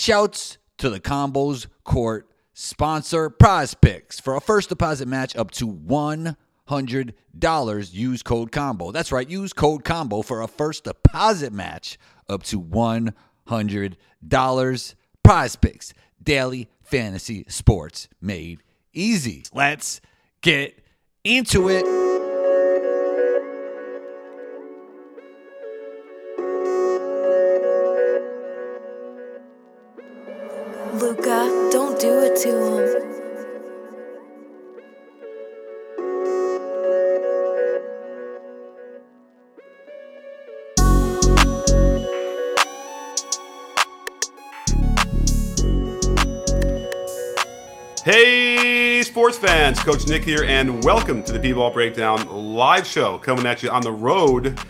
Shouts to the Combos Court sponsor, PrizePicks, for a first deposit match up to $100. Use code COMBO. That's right, use code COMBO for a first deposit match up to $100. PrizePicks, daily fantasy sports made easy. Let's get into it. Luka, don't do it to him. Hey, sports fans, Coach Nick here, and welcome to the P-Ball Breakdown live show coming at you on the road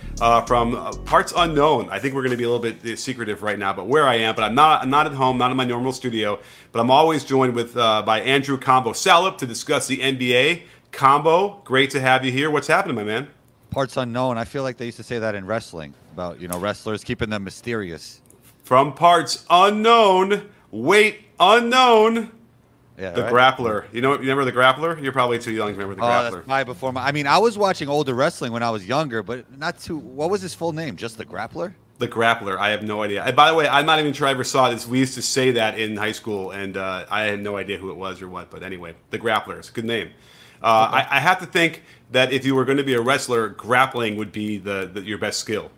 from parts unknown. I think we're going to be a little bit secretive right now, but where I am, but I'm not at home, not in my normal studio, but I'm always joined with by Andrew Combo Salop to discuss the NBA. Combo, great to have you here. What's happening, my man? Parts unknown. I feel like they used to say that in wrestling about, you know, wrestlers keeping them mysterious. From parts unknown, weight unknown. Yeah, the right? Grappler. You know, remember the Grappler? You're probably too young to remember the Grappler. That's my before my. I mean, I was watching older wrestling when I was younger, but not too. What was his full name? Just the Grappler? The Grappler. I have no idea. And by the way, I'm not even sure I ever saw this. We used to say that in high school, and I had no idea who it was or what. But anyway, the Grappler. It's a good name. I have to think that if you were going to be a wrestler, grappling would be your best skill.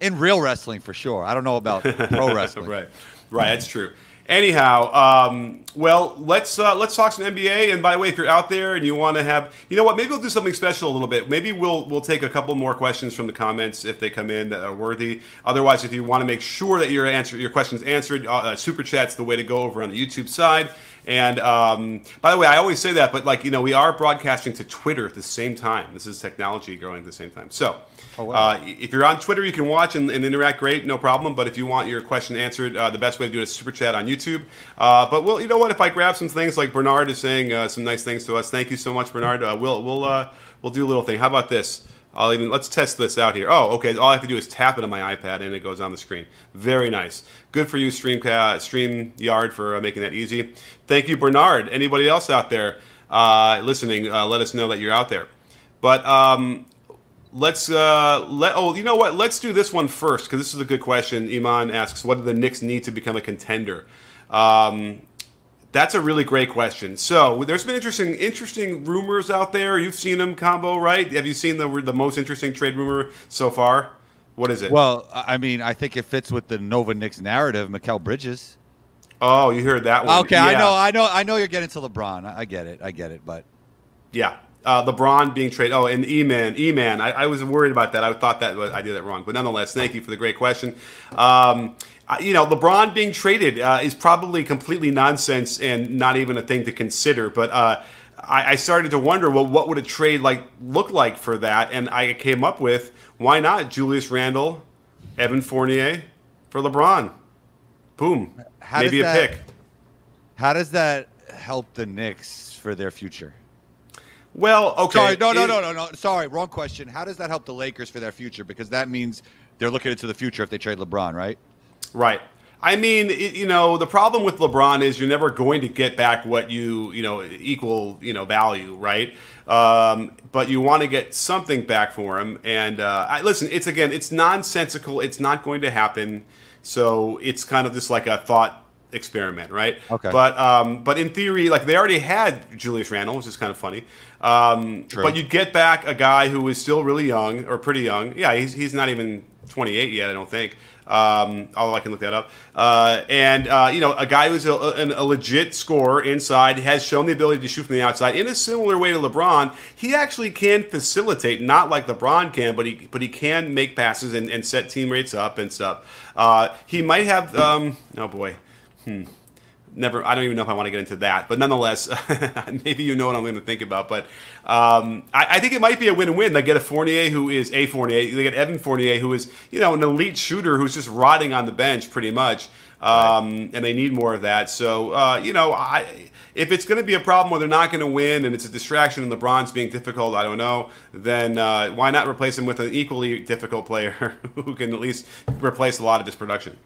In real wrestling, for sure. I don't know about pro wrestling. Right. That's true. Anyhow, well, let's talk some NBA. And by the way, if you're out there and you want to have, you know what, maybe we'll do something special a little bit. Maybe we'll take a couple more questions from the comments if they come in that are worthy. Otherwise, if you want to make sure that your question's answered, Super Chat's the way to go over on the YouTube side. And by the way, I always say that, but like, you know, we are broadcasting to Twitter at the same time. This is technology growing at the same time. So if you're on Twitter, you can watch and interact. Great, no problem. But if you want your question answered, the best way to do it is Super Chat on YouTube. But we'll, you know what? If I grab some things, like Bernard is saying some nice things to us. Thank you so much, Bernard. We'll do a little thing. How about this? Let's test this out here. Oh, okay. All I have to do is tap it on my iPad, and it goes on the screen. Very nice. Good for you, StreamYard, for making that easy. Thank you, Bernard. Anybody else out there listening? Let us know that you're out there. But you know what? Let's do this one first because this is a good question. Iman asks, "What do the Knicks need to become a contender?" That's a really great question. So there's been interesting rumors out there. You've seen them, Combo, right? Have you seen the most interesting trade rumor so far? What is it? Well, I mean, I think it fits with the Nova Knicks narrative, Mikal Bridges. Oh, you heard that one. Okay, yeah. I know you're getting to LeBron. I get it, but yeah. LeBron being traded. Oh, and E-Man. I was worried about that. I thought that I did that wrong. But nonetheless, thank you for the great question. You know, LeBron being traded is probably completely nonsense and not even a thing to consider. But I started to wonder, well, what would a trade look like for that? And I came up with, why not Julius Randle, Evan Fournier for LeBron? Boom. Maybe a pick. How does that help the Knicks for their future? Well, okay. Sorry, no. Sorry, wrong question. How does that help the Lakers for their future? Because that means they're looking into the future if they trade LeBron, right? Right. I mean, you know, the problem with LeBron is you're never going to get back what equal value, right? But you want to get something back for him. And listen, it's nonsensical. It's not going to happen. So it's kind of just like a thought experiment, right? Okay. But in theory, like, they already had Julius Randle, which is kind of funny. True. But you'd get back a guy who is still really young, or pretty young. Yeah, he's not even 28 yet, I don't think. Although I can look that up. You know, a guy who's a legit scorer inside, has shown the ability to shoot from the outside in a similar way to LeBron. He actually can facilitate, not like LeBron can, but he can make passes and set teammates up and stuff. He might have oh boy. I don't even know if I want to get into that, but nonetheless, maybe you know what I'm going to think about. But I think it might be a win-win. They get a Fournier who is a Fournier. They get Evan Fournier, who is, you know, an elite shooter who's just rotting on the bench pretty much, and they need more of that. So, you know, if it's going to be a problem where they're not going to win and it's a distraction and LeBron's being difficult, I don't know, then why not replace him with an equally difficult player who can at least replace a lot of his production?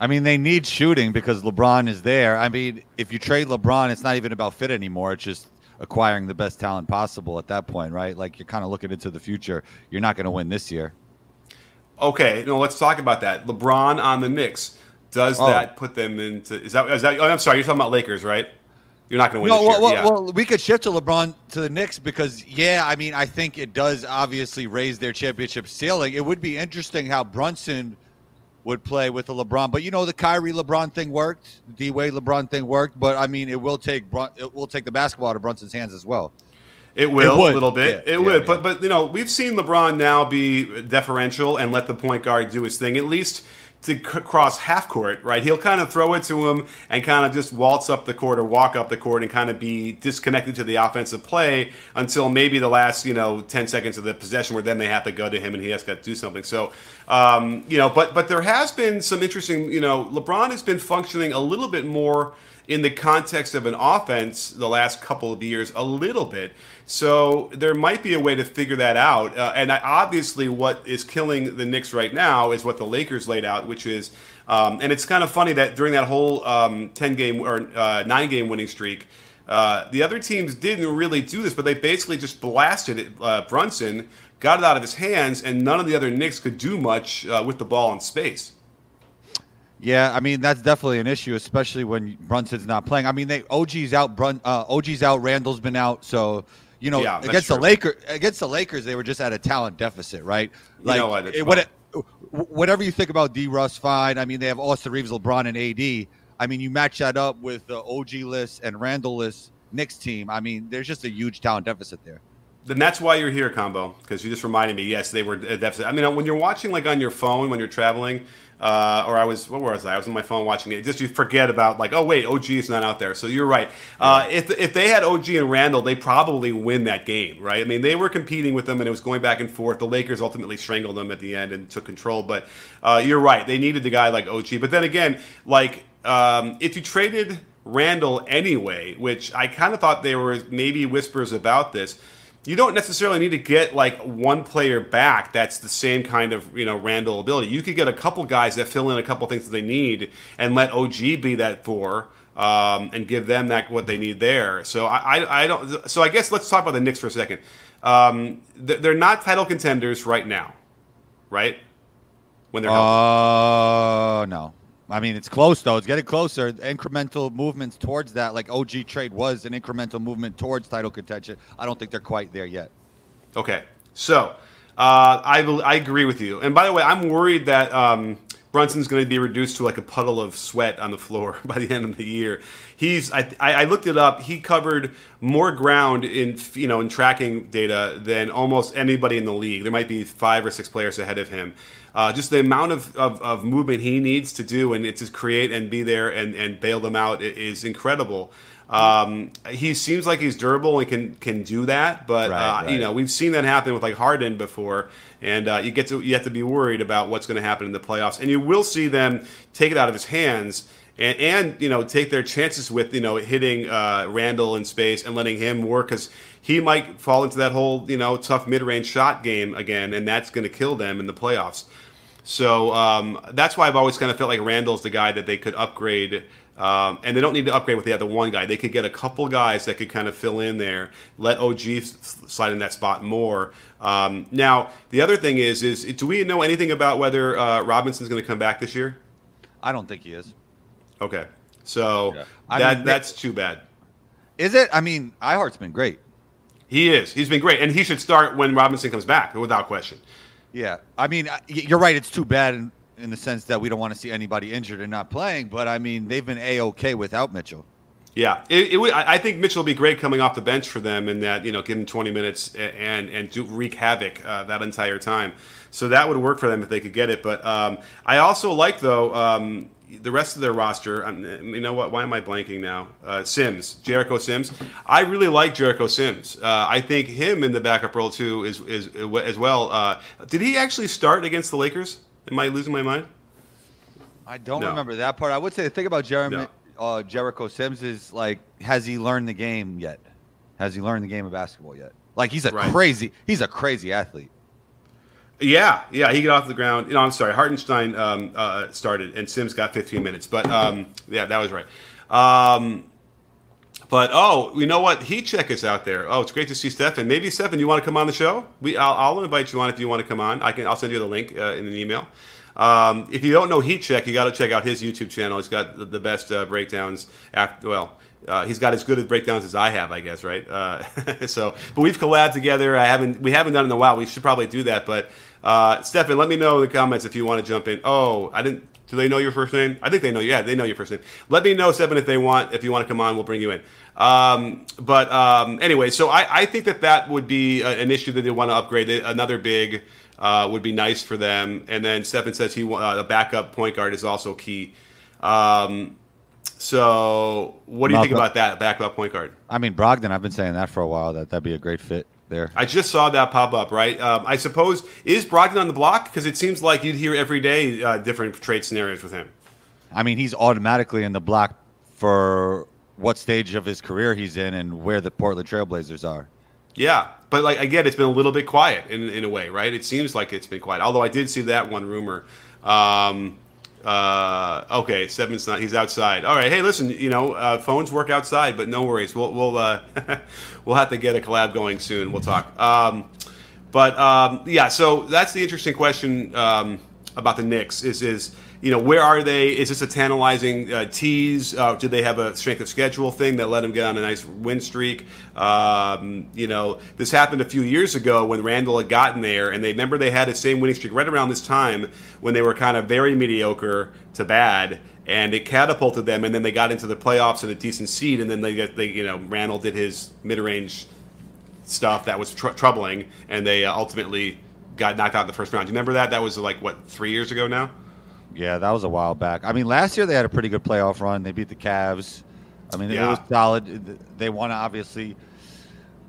I mean, they need shooting because LeBron is there. I mean, if you trade LeBron, it's not even about fit anymore. It's just acquiring the best talent possible at that point, right? Like, you're kind of looking into the future. You're not going to win this year. Okay, no, let's talk about that. LeBron on the Knicks. Does that put them into – is that – I'm sorry, you're talking about Lakers, right? You're not going to win this year. Well, we could shift to LeBron to the Knicks because, yeah, I mean, I think it does obviously raise their championship ceiling. It would be interesting how Brunson – would play with the LeBron, but you know, the Kyrie LeBron thing worked, D Wade LeBron thing worked, but I mean, it will take the basketball out of Brunson's hands as well. It would a little bit. Yeah, it would. But you know, we've seen LeBron now be deferential and let the point guard do his thing, at least to cross half court, right? He'll kind of throw it to him and kind of just waltz up the court or walk up the court and kind of be disconnected to the offensive play until maybe the last, you know, 10 seconds of the possession, where then they have to go to him and he has got to do something. So, you know, but there has been some interesting, you know, LeBron has been functioning a little bit more in the context of an offense the last couple of years, a little bit. So there might be a way to figure that out. And obviously what is killing the Knicks right now is what the Lakers laid out, which is, and it's kind of funny that during that whole 10-game or 9-game winning streak, the other teams didn't really do this, but they basically just blasted it. Brunson got it out of his hands, and none of the other Knicks could do much with the ball in space. Yeah, I mean, that's definitely an issue, especially when Brunson's not playing. I mean, OG's out, Randle's been out, so... You know, yeah, against the Lakers, they were just at a talent deficit, right? Like, you know what, whatever you think about D. Russ, fine. I mean, they have Austin Reeves, LeBron, and AD. I mean, you match that up with the OG-less and Randall-less Knicks team. I mean, there's just a huge talent deficit there. Then that's why you're here, Combo, because you just reminded me. Yes, they were a deficit. I mean, when you're watching, like, on your phone when you're traveling, I was on my phone watching it. Just you forget about, like, oh wait, OG is not out there. So you're right. If they had OG and Randall, they probably win that game, right? I mean, they were competing with them, and it was going back and forth. The Lakers ultimately strangled them at the end and took control. But you're right, they needed a guy like OG. But then again, like if you traded Randall anyway, which I kind of thought there were maybe whispers about this. You don't necessarily need to get like one player back that's the same kind of, you know, Randall ability. You could get a couple guys that fill in a couple things that they need and let OG be that for and give them that what they need there. So I don't. So I guess let's talk about the Knicks for a second. They're not title contenders right now, right? When they're no. I mean, it's close, though. It's getting closer. Incremental movements towards that, like OG trade was an incremental movement towards title contention. I don't think they're quite there yet. Okay. So I agree with you. And by the way, I'm worried that Brunson's going to be reduced to like a puddle of sweat on the floor by the end of the year. He's I looked it up. He covered more ground in, you know, in tracking data than almost anybody in the league. There might be 5 or 6 players ahead of him. Just the amount of movement he needs to do and to create and be there and bail them out is incredible. He seems like he's durable and can do that, but right. You know, we've seen that happen with like Harden before, and you have to be worried about what's going to happen in the playoffs, and you will see them take it out of his hands. And you know, take their chances with, you know, hitting Randall in space and letting him work, because he might fall into that whole, you know, tough mid-range shot game again, and that's going to kill them in the playoffs. So that's why I've always kind of felt like Randall's the guy that they could upgrade, and they don't need to upgrade with the other one guy. They could get a couple guys that could kind of fill in there, let OG slide in that spot more. Now the other thing is do we know anything about whether Robinson's going to come back this year? I don't think he is. Okay, so yeah. that's too bad. Is it? I mean, Ihart's been great. He is. He's been great, and he should start when Robinson comes back, without question. Yeah, I mean, you're right. It's too bad in the sense that we don't want to see anybody injured and not playing, but, I mean, they've been A-okay without Mitchell. Yeah, I think Mitchell will be great coming off the bench for them, in that, you know, give him 20 minutes and wreak havoc that entire time. So that would work for them if they could get it. But I also like, though, the rest of their roster, you know what? Why am I blanking now? Jericho Sims. I really like Jericho Sims. I think him in the backup role too is as well. Did he actually start against the Lakers? Am I losing my mind? I don't remember that part. I would say the thing about Jericho Sims is, like, has he learned the game yet? Has he learned the game of basketball yet? Like, he's a crazy athlete. Yeah, he got off the ground. No, I'm sorry, Hartenstein started, and Sims got 15 minutes. But yeah, that was right. But oh, you know what? Heat Check is out there. Oh, it's great to see Stefan. Maybe Stefan, you want to come on the show? I'll invite you on if you want to come on. I'll send you the link in an email. If you don't know Heat Check, you got to check out his YouTube channel. He's got the best breakdowns. He's got as good at breakdowns as I have, I guess, right? So, but we've collabed together. We haven't done it in a while. We should probably do that. But Stefan, let me know in the comments if you want to jump in. Oh, I didn't. Do they know your first name? I think they know. Yeah, they know your first name. Let me know, Stefan, if you want to come on, we'll bring you in. Anyway, so I think that would be an issue that they want to upgrade. Another big would be nice for them. And then Stefan says a backup point guard is also key. So what do you think about that backup point guard? I mean, Brogdon, I've been saying that for a while, that'd be a great fit there. I just saw that pop up, right? I suppose, is Brogdon on the block? Because it seems like you'd hear every day different trade scenarios with him. I mean, he's automatically in the block for what stage of his career he's in and where the Portland Trailblazers are. Yeah, but like again, it's been a little bit quiet in a way, right? It seems like it's been quiet. Although I did see that one rumor. Okay, Stefan's not. He's outside. All right. Hey, listen. You know, phones work outside, but no worries. We'll we'll have to get a collab going soon. We'll talk. Yeah. So that's the interesting question about the Knicks. Is you know, where are they? Is this a tantalizing tease? Do they have a strength of schedule thing that let them get on a nice win streak? You know, this happened a few years ago when Randall had gotten there, and they remember they had the same winning streak right around this time when they were kind of very mediocre to bad, and it catapulted them, and then they got into the playoffs at a decent seed, and then Randall did his mid-range stuff that was troubling, and they ultimately got knocked out in the first round. Do you remember that? That was like, what, 3 years ago now? Yeah, that was a while back. I mean, last year they had a pretty good playoff run. They beat the Cavs. I mean, yeah. It was solid. They want to obviously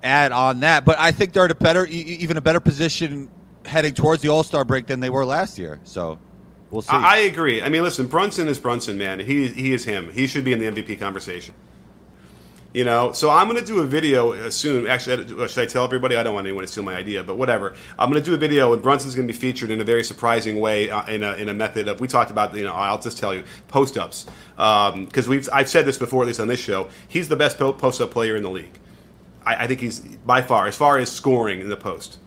add on that. But I think they're at even a better position heading towards the All-Star break than they were last year. So we'll see. I agree. I mean, listen, Brunson is Brunson, man. He is him. He should be in the MVP conversation. You know, so I'm going to do a video soon. Actually, should I tell everybody? I don't want anyone to steal my idea, but whatever. I'm going to do a video, and Brunson's going to be featured in a very surprising way in a method of, we talked about, you know, I'll just tell you, post-ups. Because I've said this before, at least on this show, he's the best post-up player in the league. I think he's, by far as scoring in the post,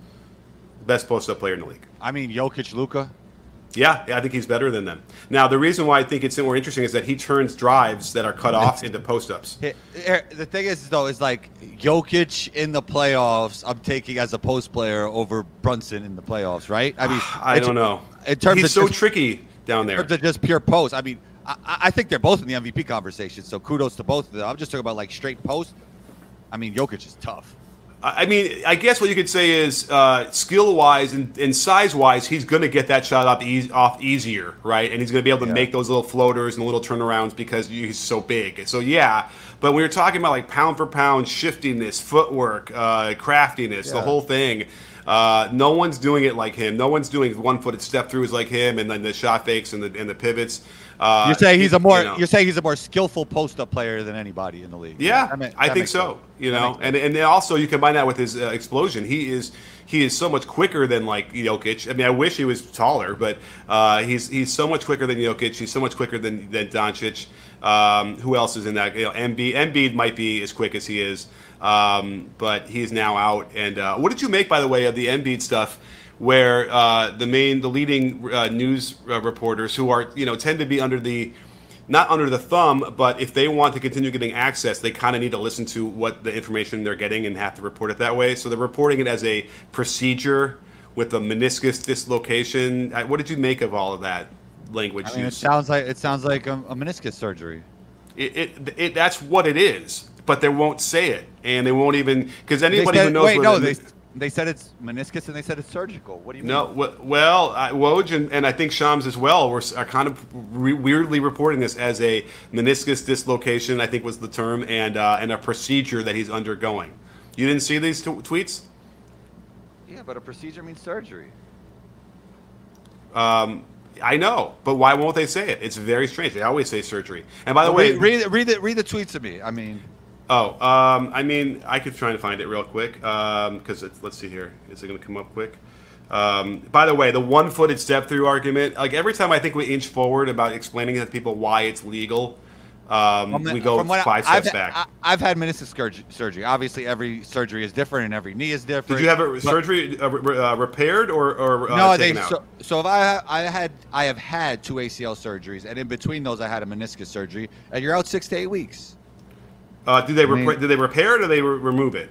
best post-up player in the league. I mean, Jokic, Luka. Yeah, I think he's better than them. Now, the reason why I think it's more interesting is that he turns drives that are cut off into post-ups. The thing is, though, is like Jokic in the playoffs, I'm taking as a post player over Brunson in the playoffs, right? I mean, I don't know. In terms he's of so just, tricky down there. In terms of just pure post. I mean, I think they're both in the MVP conversation, so kudos to both of them. I'm just talking about like straight post. I mean, Jokic is tough. I mean, I guess what you could say is skill-wise and size-wise, he's going to get that shot off easier, right? And he's going to be able to make those little floaters and little turnarounds because he's so big. So, yeah. But when you're talking about, like, pound-for-pound shiftiness, footwork, craftiness, the whole thing, no one's doing it like him. No one's doing one-footed step-throughs like him, and then the shot fakes and the pivots. You're saying he's a more skillful post-up player than anybody in the league. Yeah, right? I think so. Sense. You know, and then also you combine that with his explosion. He is so much quicker than like Jokic. I mean, I wish he was taller, but he's so much quicker than Jokic. He's so much quicker than Doncic. Who else is in that? You know, Embiid might be as quick as he is, but he's now out. And what did you make, by the way, of the Embiid stuff? Where the leading news reporters who are, you know, tend to be not under the thumb, but if they want to continue getting access, they kind of need to listen to what the information they're getting and have to report it that way. So they're reporting it as a procedure with a meniscus dislocation. What did you make of all of that language? I mean, it sounds like a meniscus surgery. It that's what it is, but they won't say it, and they won't even, because anybody who knows. Wait, no, they said it's meniscus and they said it's surgical. What do you mean? No, well, Woj and I think Shams as well are kind of weirdly reporting this as a meniscus dislocation, I think was the term, and a procedure that he's undergoing. You didn't see these tweets? Yeah, but a procedure means surgery. I know, but why won't they say it? It's very strange. They always say surgery. And by the way, read the tweets to me. I mean. Oh, I mean, I could try and find it real quick because let's see here. Is it going to come up quick? By the way, the one-footed step-through argument, like every time I think we inch forward about explaining to people why it's legal, we go 5 steps back. I've had meniscus surgery. Obviously, every surgery is different and every knee is different. Did you have a surgery repaired or no, taken out? So I have had 2 ACL surgeries, and in between those, I had a meniscus surgery, and you're out 6 to 8 weeks. Did they repair it or they remove it?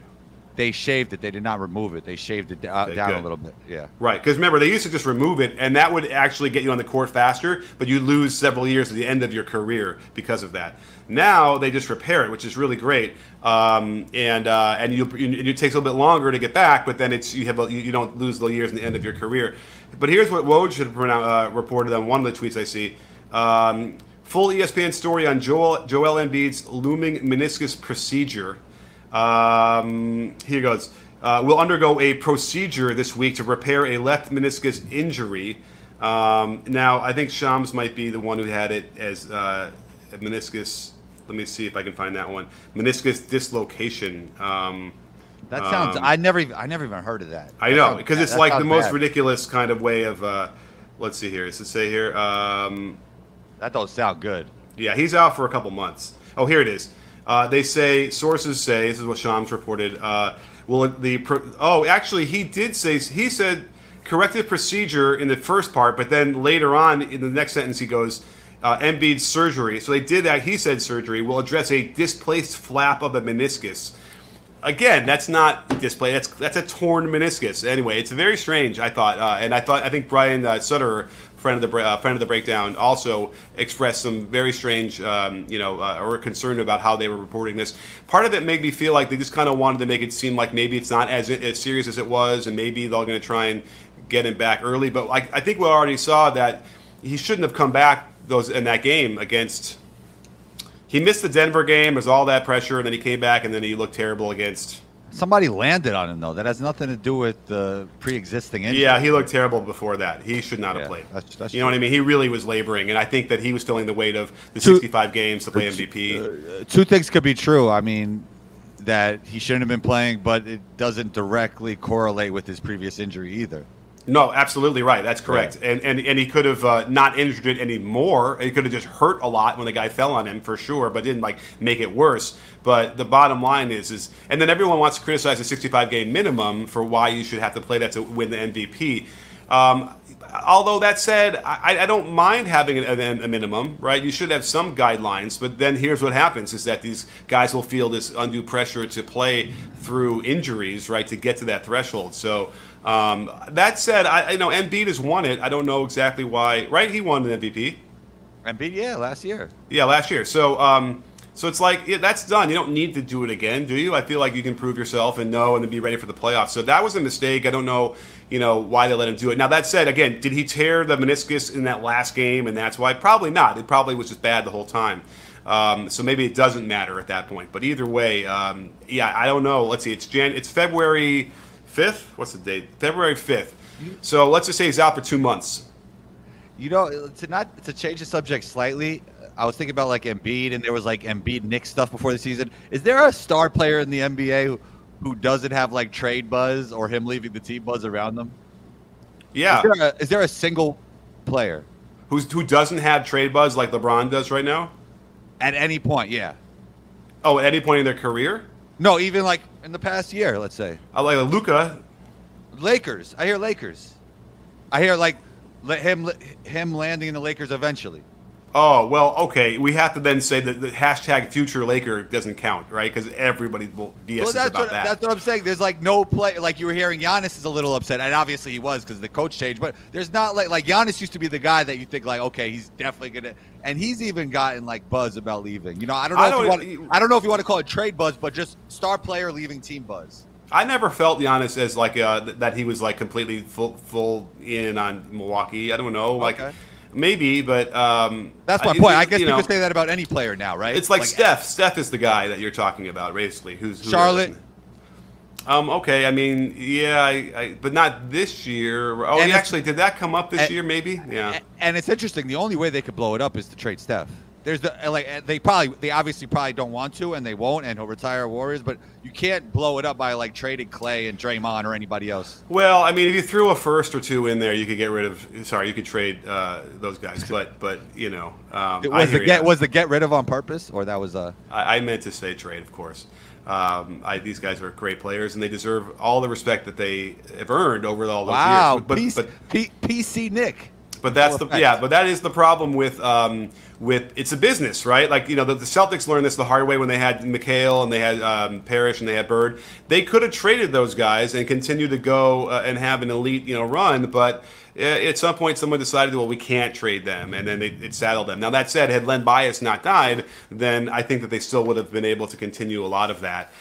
They shaved it. They did not remove it. They shaved it down a little bit. Yeah. Right. Because remember, they used to just remove it, and that would actually get you on the court faster, but you lose several years at the end of your career because of that. Now they just repair it, which is really great, and it takes a little bit longer to get back, but then it's you don't lose the years at the end of your career. But here's what Woj should have reported on one of the tweets I see. Full ESPN story on Joel Embiid's looming meniscus procedure. Here goes. We'll undergo a procedure this week to repair a left meniscus injury. Now, I think Shams might be the one who had it as a meniscus. Let me see if I can find that one. Meniscus dislocation. That sounds. I never even heard of that. I know, because it's like the most ridiculous kind of way of. Let's see here. Does it say here? That don't sound good. Yeah, he's out for a couple months. Oh, here it is. They say, sources say, this is what Shams reported. Actually, he did say, he said corrective procedure in the first part, but then later on in the next sentence, he goes, Embiid's surgery. So they did that. He said surgery will address a displaced flap of the meniscus. Again, that's not displaced. That's a torn meniscus. Anyway, it's very strange, I thought. I think Brian Sutter, friend of the breakdown, also expressed some very strange, or concern about how they were reporting this. Part of it made me feel like they just kind of wanted to make it seem like maybe it's not as serious as it was, and maybe they're going to try and get him back early. But I think we already saw that he shouldn't have come back in that game against. He missed the Denver game. There's all that pressure, and then he came back, and then he looked terrible against. Somebody landed on him, though. That has nothing to do with the pre-existing injury. Yeah, he looked terrible before that. He should not have played. That's you know what I mean? He really was laboring, and I think that he was feeling the weight of the 65 games to play MVP. Two things could be true. I mean, that he shouldn't have been playing, but it doesn't directly correlate with his previous injury either. No, absolutely right. That's correct. Yeah. And he could have not injured it anymore. He could have just hurt a lot when the guy fell on him for sure, but didn't make it worse. But the bottom line is, and then everyone wants to criticize the 65-game minimum for why you should have to play that to win the MVP. Although that said, I don't mind having a minimum, right? You should have some guidelines, but then here's what happens is that these guys will feel this undue pressure to play through injuries, right, to get to that threshold. So that said, I know Embiid has won it. I don't know exactly why, right? He won an MVP. Embiid, yeah, last year. Yeah, last year. So so it's like, yeah, that's done. You don't need to do it again, do you? I feel like you can prove yourself and then be ready for the playoffs. So that was a mistake. I don't know, why they let him do it. Now, that said, again, did he tear the meniscus in that last game? And that's why? Probably not. It probably was just bad the whole time. So maybe it doesn't matter at that point. But either way, yeah, I don't know. Let's see. It's February 5th? What's the date? February 5th. So let's just say he's out for 2 months. You know, to change the subject slightly, I was thinking about like Embiid, and there was like Embiid Knicks stuff before the season. Is there a star player in the NBA who doesn't have like trade buzz or him leaving the team buzz around them? Yeah. Is there a single player who doesn't have trade buzz like LeBron does right now? At any point, yeah. Oh, at any point in their career? No, even like in the past year, let's say. I like Luka. Lakers. I hear Lakers. I hear like him landing in the Lakers eventually. Oh, well, okay. We have to then say that the hashtag future Laker doesn't count, right? Because everybody will BS about that. That's what I'm saying. There's like no play. Like you were hearing Giannis is a little upset, and obviously he was because the coach changed. But there's not like Giannis used to be the guy that you think like, okay, he's definitely going to. And he's even gotten like buzz about leaving. You know, I don't know if you want to call it trade buzz, but just star player leaving team buzz. I never felt Giannis as like that he was like completely full in on Milwaukee. I don't know. Like. Okay. Maybe, but that's my point. I guess you could say that about any player now, right? It's like Steph. Steph is the guy that you're talking about, basically. Who's Charlotte? Okay. I mean, yeah, but not this year. Oh, actually, did that come up this year? Maybe. Yeah. And it's interesting. The only way they could blow it up is to trade Steph. there's the like they obviously don't want to, and they won't, and he'll retire Warriors, but you can't blow it up by like trading Klay and Draymond or anybody else. Well, I mean, if you threw a first or two in there, you could get rid of. Sorry, you could trade those guys, but you know, was the get rid of on purpose, or that was a? I meant to say trade, of course. These guys are great players, and they deserve all the respect that they have earned over all those years. But PC Nick. But that's the But that is the problem with it's a business, right? Like, you know, the Celtics learned this the hard way when they had McHale and they had Parrish and they had Bird. They could have traded those guys and continued to go and have an elite, you know, run. But at some point, someone decided, well, we can't trade them, and then it saddled them. Now that said, had Len Bias not died, then I think that they still would have been able to continue a lot of that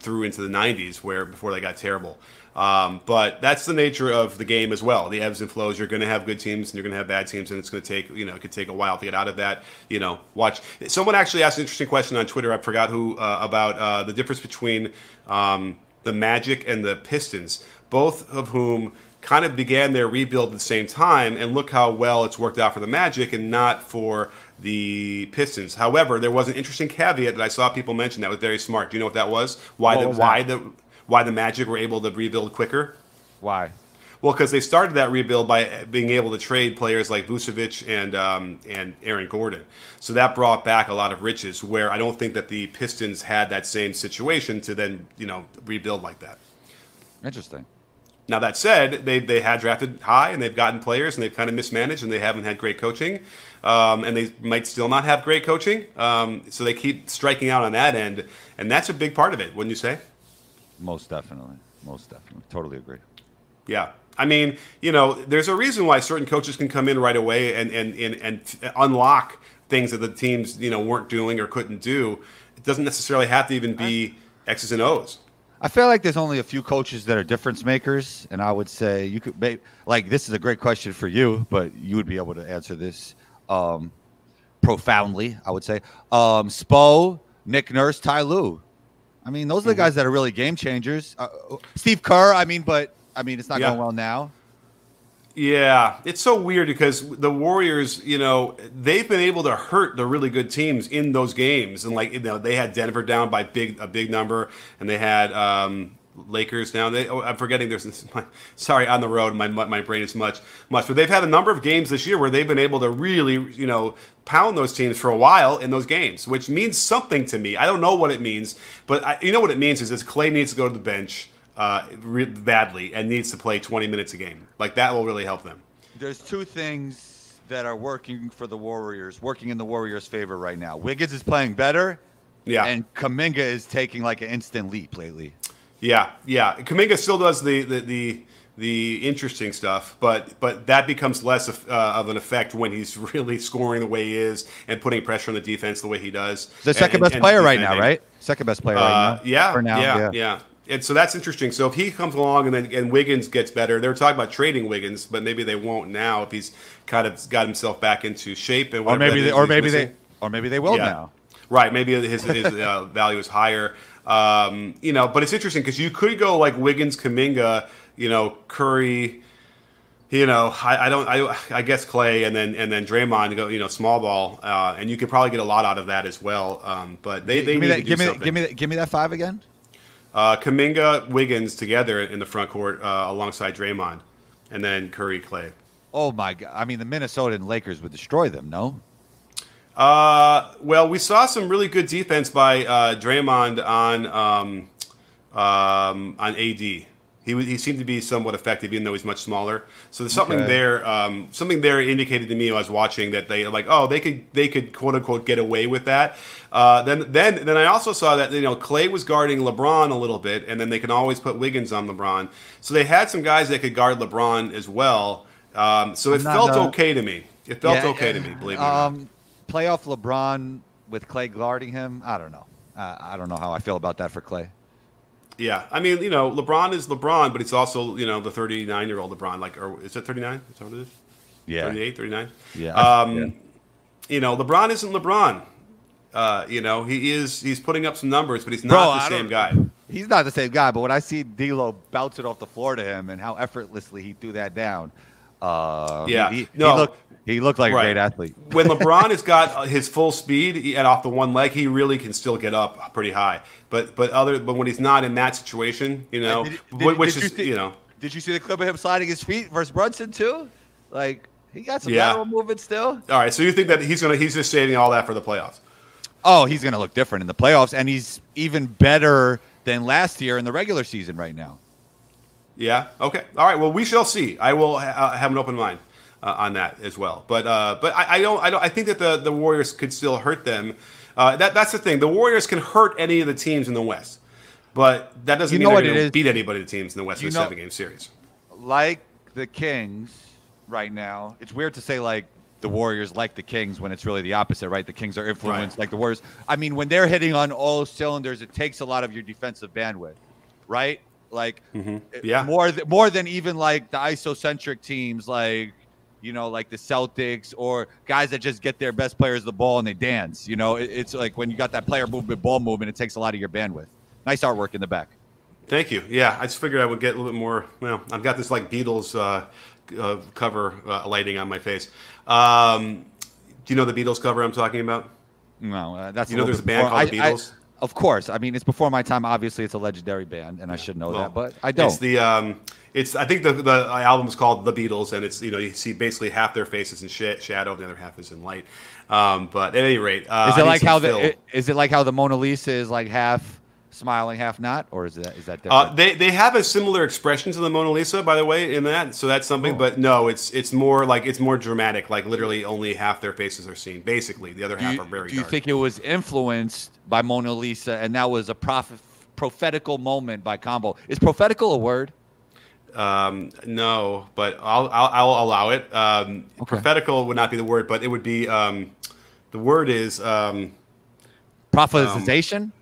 through into the '90s, where before they got terrible. But that's the nature of the game as well. The ebbs and flows. You're going to have good teams and you're going to have bad teams, and it's going to take, you know, it could take a while to get out of that. You know, watch. Someone actually asked an interesting question on Twitter. I forgot who about the difference between the Magic and the Pistons, both of whom kind of began their rebuild at the same time. And look how well it's worked out for the Magic and not for the Pistons. However, there was an interesting caveat that I saw people mention that was very smart. Do you know what that was? Why the Magic were able to rebuild quicker? Why? Well, because they started that rebuild by being able to trade players like Vucevic and Aaron Gordon. So that brought back a lot of riches, where I don't think that the Pistons had that same situation to then, you know, rebuild like that. Interesting. Now, that said, they had drafted high, and they've gotten players, and they've kind of mismanaged, and they haven't had great coaching. And they might still not have great coaching. So they keep striking out on that end. And that's a big part of it, wouldn't you say? Most definitely. Most definitely. Totally agree. Yeah. I mean, you know, there's a reason why certain coaches can come in right away and unlock things that the teams, you know, weren't doing or couldn't do. It doesn't necessarily have to even be X's and O's. I feel like there's only a few coaches that are difference makers. And I would say you could make, like, this is a great question for you, but you would be able to answer this profoundly, I would say. Spo, Nick Nurse, Ty Lue. I mean, those are the guys that are really game changers. Steve Kerr, I mean, but I mean, it's not going well now. Yeah, it's so weird because the Warriors, you know, they've been able to hurt the really good teams in those games, and like, you know, they had Denver down by a big number, and they had Lakers down. I'm forgetting. Sorry, on the road, my brain is much. But they've had a number of games this year where they've been able to really, you know, pound those teams for a while in those games, which means something to me. I don't know what it means, but you know what it means is Klay needs to go to the bench badly and needs to play 20 minutes a game. Like, that will really help them. There's two things that are working for the Warriors, working in the Warriors' favor right now. Wiggins is playing better, and Kuminga is taking like an instant leap lately. Yeah. Kuminga still does the interesting stuff, but that becomes less of an effect when he's really scoring the way he is and putting pressure on the defense the way he does. The second best player right now, right? Second best player right now. Yeah. And so that's interesting. So if he comes along and Wiggins gets better, they were talking about trading Wiggins, but maybe they won't now if he's kind of got himself back into shape. And maybe they will now. Right. Maybe his value is higher. You know, but it's interesting because you could go like Wiggins, Kuminga, you know, Curry, you know, I guess Klay and then Draymond, go, you know, small ball, and you could probably get a lot out of that as well. But give me that five again. Kuminga, Wiggins together in the front court alongside Draymond, and then Curry, Klay. Oh my God! I mean, the Minnesota and Lakers would destroy them. No. Well, we saw some really good defense by Draymond on AD. He seemed to be somewhat effective, even though he's much smaller. So there's something there. Something there indicated to me when I was watching that they like, oh, they could quote unquote get away with that. Then I also saw that, you know, Klay was guarding LeBron a little bit, and then they can always put Wiggins on LeBron. So they had some guys that could guard LeBron as well. So it felt okay to me. It felt okay to me. Believe me. Playoff LeBron with Klay guarding him. I don't know. I don't know how I feel about that for Klay. Yeah, I mean, you know, LeBron is LeBron, but it's also, you know, the 39-year-old LeBron. Like, or is it 39? Is that what it is? Yeah. 38, 39? Yeah. You know, LeBron isn't LeBron. You know, he's putting up some numbers, but he's not the same guy. He's not the same guy, but when I see D'Lo bounce it off the floor to him and how effortlessly he threw that down, He looked like a great athlete. When LeBron has got his full speed and off the one leg, he really can still get up pretty high. But when he's not in that situation, you know, Did you see the clip of him sliding his feet versus Brunson too? Like, he got some lateral movement still. All right, so you think that he's just saving all that for the playoffs? Oh, he's gonna look different in the playoffs, and he's even better than last year in the regular season right now. Yeah. Okay. All right. Well, we shall see. I will have an open mind on that as well. But I don't. I think that the Warriors could still hurt them. That's the thing. The Warriors can hurt any of the teams in the West, but that doesn't mean they're going to beat anybody. The teams in the West in a 7-game series, like the Kings right now. It's weird to say like the Warriors like the Kings when it's really the opposite, right? The Kings are influenced like the Warriors. I mean, when they're hitting on all cylinders, it takes a lot of your defensive bandwidth, right? Like, more than even like the isocentric teams, like, you know, like the Celtics or guys that just get their best players the ball and they dance. You know, it's like when you got that player movement, ball movement, it takes a lot of your bandwidth. Nice artwork in the back. Thank you. Yeah, I just figured I would get a little bit more. Well, I've got this like Beatles cover lighting on my face. Do you know the Beatles cover I'm talking about? No, that's there's a band called the Beatles. Of course. I mean, it's before my time. Obviously, it's a legendary band, and I should know that, but I don't. It's the I think the album is called The Beatles, and it's, you know, you see basically half their faces in shadow, and the other half is in light. But at any rate, is it like how the Mona Lisa is like half smiling, half not, or is that different? They have a similar expression to the Mona Lisa, by the way, in that. So that's something. But no, it's more like it's more dramatic. Like literally, only half their faces are seen. Basically, the other half are very dark. Do you think it was influenced by Mona Lisa, and that was a prophetical moment by Combo? Is prophetical a word? No, but I'll allow it. Okay. Prophetical would not be the word, but it would be. The word is prophetization.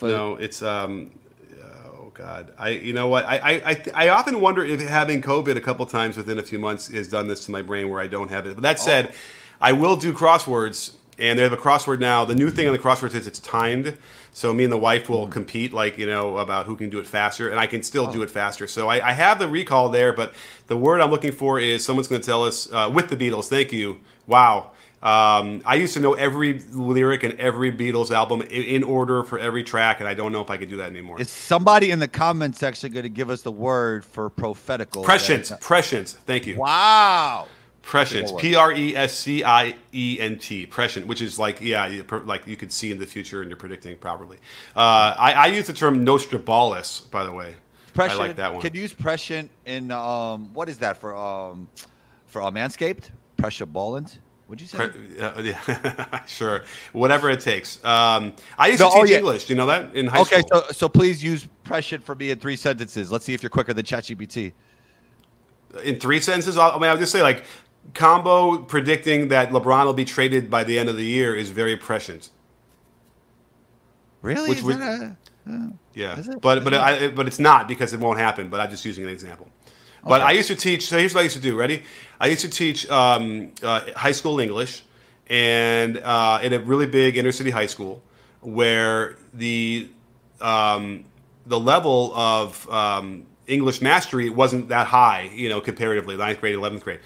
No, it's oh God, I often wonder if having COVID a couple times within a few months has done this to my brain where I don't have it. But that said, I will do crosswords. And they have a crossword now. The new thing on the crosswords is it's timed. So me and the wife will compete, like, you know, about who can do it faster. And I can still do it faster. So I have the recall there. But the word I'm looking for is someone's going to tell us with the Beatles. Thank you. Wow. I used to know every lyric in every Beatles album in order for every track. And I don't know if I could do that anymore. Is somebody in the comments actually going to give us the word for prophetical? Prescience. Prescience. Thank you. wow. Prescient, P-R-E-S-C-I-E-N-T, prescient, which is like, like you could see in the future and you're predicting properly. I use the term Nostradamus, by the way. Prescient, I like that one. Can you use prescient in, what is that for Manscaped? Presciabolant, would you say? Yeah, sure, whatever it takes. I used to teach English, you know that, in high school. Okay, so please use prescient for me in 3 sentences. Let's see if you're quicker than ChatGPT. In 3 sentences? I mean, I'll just say like, Combo predicting that LeBron will be traded by the end of the year is very prescient. Really? Which would, yeah, but it's not because it won't happen. But I'm just using an example. Okay. But I used to teach. So here's what I used to do. Ready? I used to teach high school English, and in a really big inner city high school, where the level of English mastery wasn't that high, you know, comparatively, 9th grade, 11th grade.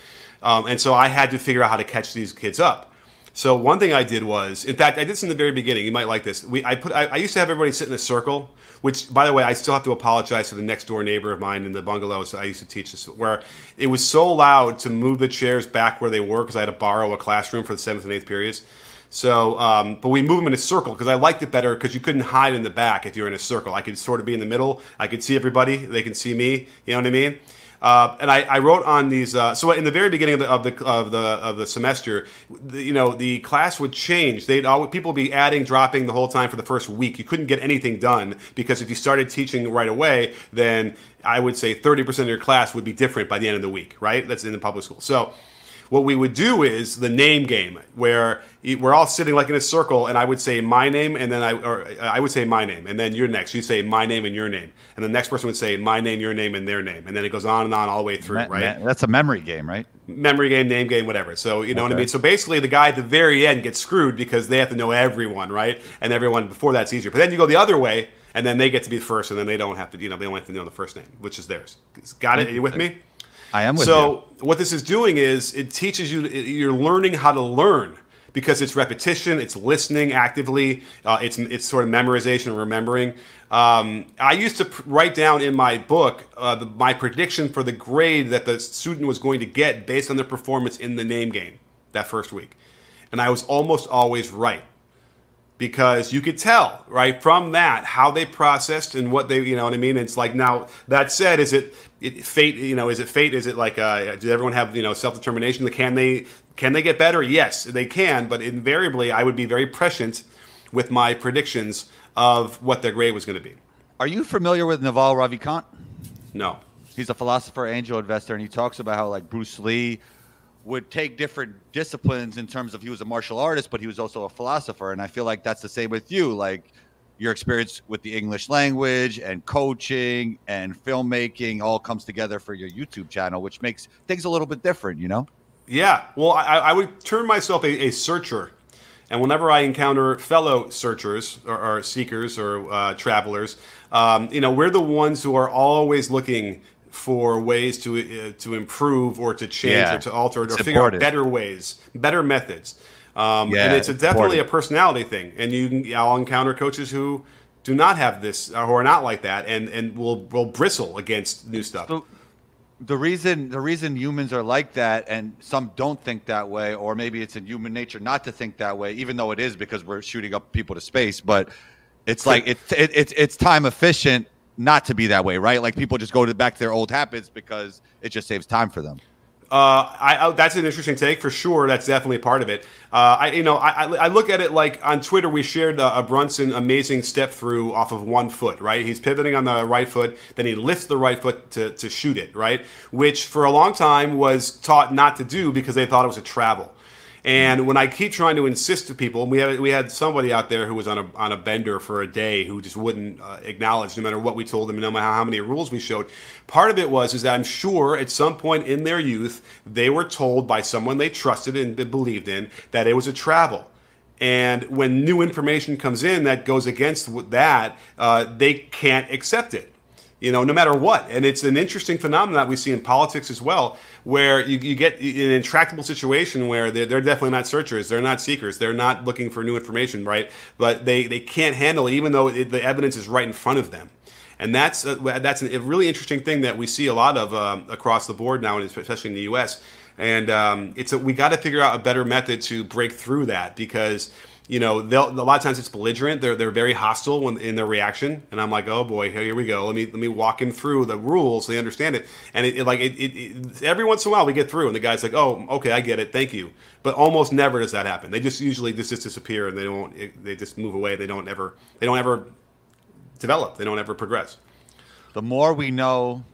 And so I had to figure out how to catch these kids up. So one thing I did was, in fact, I did this in the very beginning. You might like this. I used to have everybody sit in a circle, which, by the way, I still have to apologize to the next door neighbor of mine in the bungalow. So I used to teach this, where it was so loud to move the chairs back where they were because I had to borrow a classroom for the 7th and 8th periods. So, but we move them in a circle because I liked it better because you couldn't hide in the back if you were in a circle. I could sort of be in the middle. I could see everybody. They can see me. You know what I mean? And I wrote on these. So in the very beginning of the semester, you know, the class would change. People would be adding, dropping the whole time for the first week. You couldn't get anything done because if you started teaching right away, then I would say 30% of your class would be different by the end of the week. Right? That's in the public school. So what we would do is the name game, where we're all sitting like in a circle, and I would say my name, and then I would say my name, and then you're next. You say my name and your name, and the next person would say my name, your name, and their name, and then it goes on and on all the way through, right? That's a memory game, right? Memory game, name game, whatever. So you know what I mean? So basically, the guy at the very end gets screwed because they have to know everyone, right? And everyone before that's easier. But then you go the other way, and then they get to be first, and then they don't have to, you know, they only have to know the first name, which is theirs. Got it? Are you with me? I am with you. So what this is doing is it teaches you, you're learning how to learn, because it's repetition, it's listening actively, it's sort of memorization and remembering. I used to write down in my book my prediction for the grade that the student was going to get based on their performance in the name game that first week. And I was almost always right, because you could tell, right, from that how they processed and what they, you know what I mean? It's like, now that said, is it fate, you know, is it fate? Is it like, does everyone have, you know, self-determination? Can they get better? Yes, they can. But invariably, I would be very prescient with my predictions of what their grade was going to be. Are you familiar with Naval Ravikant? No. He's a philosopher, angel investor, and he talks about how, like, Bruce Lee would take different disciplines in terms of, he was a martial artist, but he was also a philosopher. And I feel like that's the same with you, like your experience with the English language and coaching and filmmaking all comes together for your YouTube channel, which makes things a little bit different, you know? Yeah, well, I would term myself a searcher, and whenever I encounter fellow searchers or seekers or travelers, you know, we're the ones who are always looking for ways to improve or to change or to alter or figure out better ways, better methods. And it's definitely a personality thing. And I'll encounter coaches who do not have this, or who are not like that, and will bristle against new stuff. So the reason humans are like that, and some don't think that way, or maybe it's in human nature not to think that way, even though it is, because we're shooting up people to space, but it's like it's time efficient not to be that way, right? Like people just go back to their old habits because it just saves time for them. That's an interesting take for sure. That's definitely part of it. I look at it like on Twitter, we shared a Brunson amazing step through off of one foot, right? He's pivoting on the right foot, then he lifts the right foot to shoot it, right? Which for a long time was taught not to do because they thought it was a travel. And when I keep trying to insist to people, and we had somebody out there who was on a bender for a day who just wouldn't acknowledge, no matter what we told them, no matter how many rules we showed. Part of it is that I'm sure at some point in their youth, they were told by someone they trusted and believed in that it was a travel. And when new information comes in that goes against that, they can't accept it, you know, no matter what. And it's an interesting phenomenon that we see in politics as well, where you get an intractable situation where they're definitely not searchers, they're not seekers, they're not looking for new information, right? But they can't handle it, even though the evidence is right in front of them. And that's a really interesting thing that we see a lot of across the board now, and especially in the US. And we got to figure out a better method to break through that, because you know, a lot of times it's belligerent. They're very hostile in their reaction, and I'm like, oh boy, here we go. Let me walk him through the rules so they understand it. And it every once in a while we get through, and the guy's like, oh, okay, I get it, thank you. But almost never does that happen. They just usually just disappear, and they just move away. They don't ever develop. They don't ever progress. The more we know,